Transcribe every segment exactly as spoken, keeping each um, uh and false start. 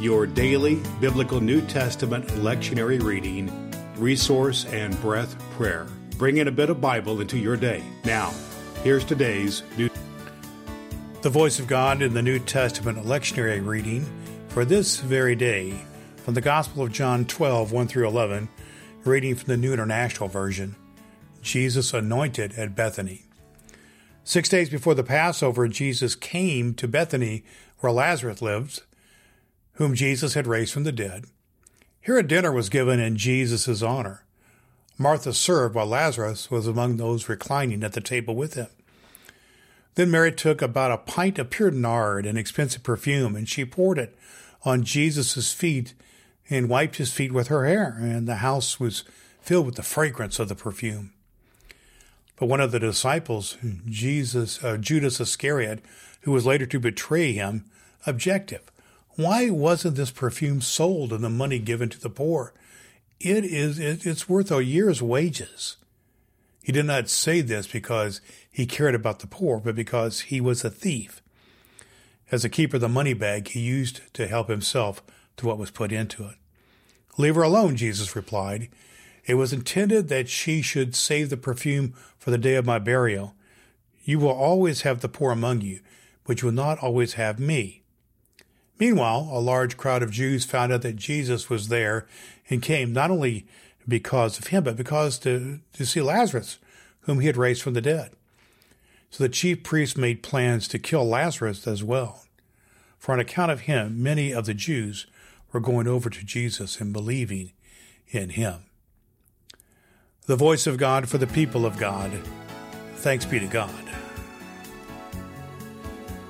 your daily biblical New Testament lectionary reading, resource, and breath prayer. Bring in a bit of Bible into your day. Now, here's today's New The Voice of God in the New Testament lectionary reading for this very day from the Gospel of John twelve, one through eleven, reading from the New International Version. Jesus anointed at Bethany. Six days before the Passover, Jesus came to Bethany, where Lazarus lived, whom Jesus had raised from the dead. Here a dinner was given in Jesus' honor. Martha served, while Lazarus was among those reclining at the table with him. Then Mary took about a pint of pure nard, an expensive perfume, and she poured it on Jesus' feet and wiped his feet with her hair, and the house was filled with the fragrance of the perfume. But one of the disciples, Jesus, uh, Judas Iscariot, who was later to betray him, objected. Why wasn't this perfume sold and the money given to the poor? It is, it, it's worth a year's wages. He did not say this because he cared about the poor, but because he was a thief. As a keeper of the money bag, he used to help himself to what was put into it. "Leave her alone," Jesus replied. "It was intended that she should save the perfume for the day of my burial. You will always have the poor among you, but you will not always have me." Meanwhile, a large crowd of Jews found out that Jesus was there and came not only because of him, but because to, to see Lazarus, whom he had raised from the dead. So the chief priests made plans to kill Lazarus as well. For on account of him, many of the Jews were going over to Jesus and believing in him. The voice of God for the people of God. Thanks be to God.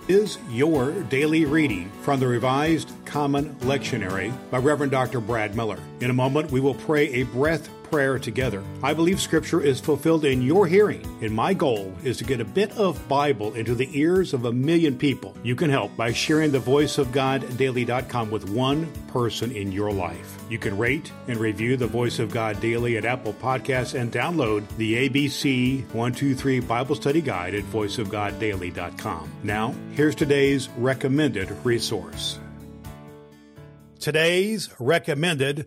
Is your daily reading from the Revised Common Lectionary by Rev. Doctor Brad Miller. In a moment, we will pray a breath prayer together. I believe Scripture is fulfilled in your hearing, and my goal is to get a bit of Bible into the ears of a million people. You can help by sharing the voice of god daily dot com with one person in your life. You can rate and review the Voice of God Daily at Apple Podcasts and download the A B C one two three Bible Study Guide at voice of god daily dot com. Now, here's today's recommended resource. Today's recommended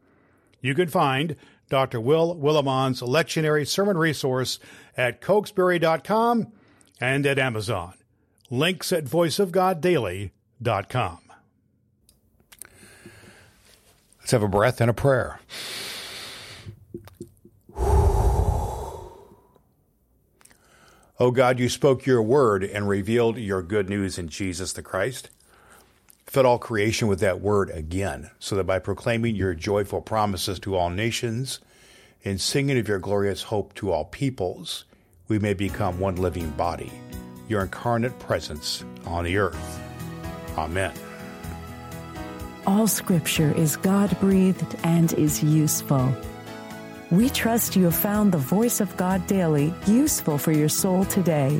You can find Doctor Will Willimon's lectionary sermon resource at Cokesbury dot com and at Amazon. Links at voice of god daily dot com. Let's have a breath and a prayer. O God, you spoke your word and revealed your good news in Jesus the Christ. Fill all creation with that word again, so that by proclaiming your joyful promises to all nations and singing of your glorious hope to all peoples, we may become one living body, your incarnate presence on the earth. Amen. All Scripture is God-breathed and is useful. We trust you have found the Voice of God Daily useful for your soul today.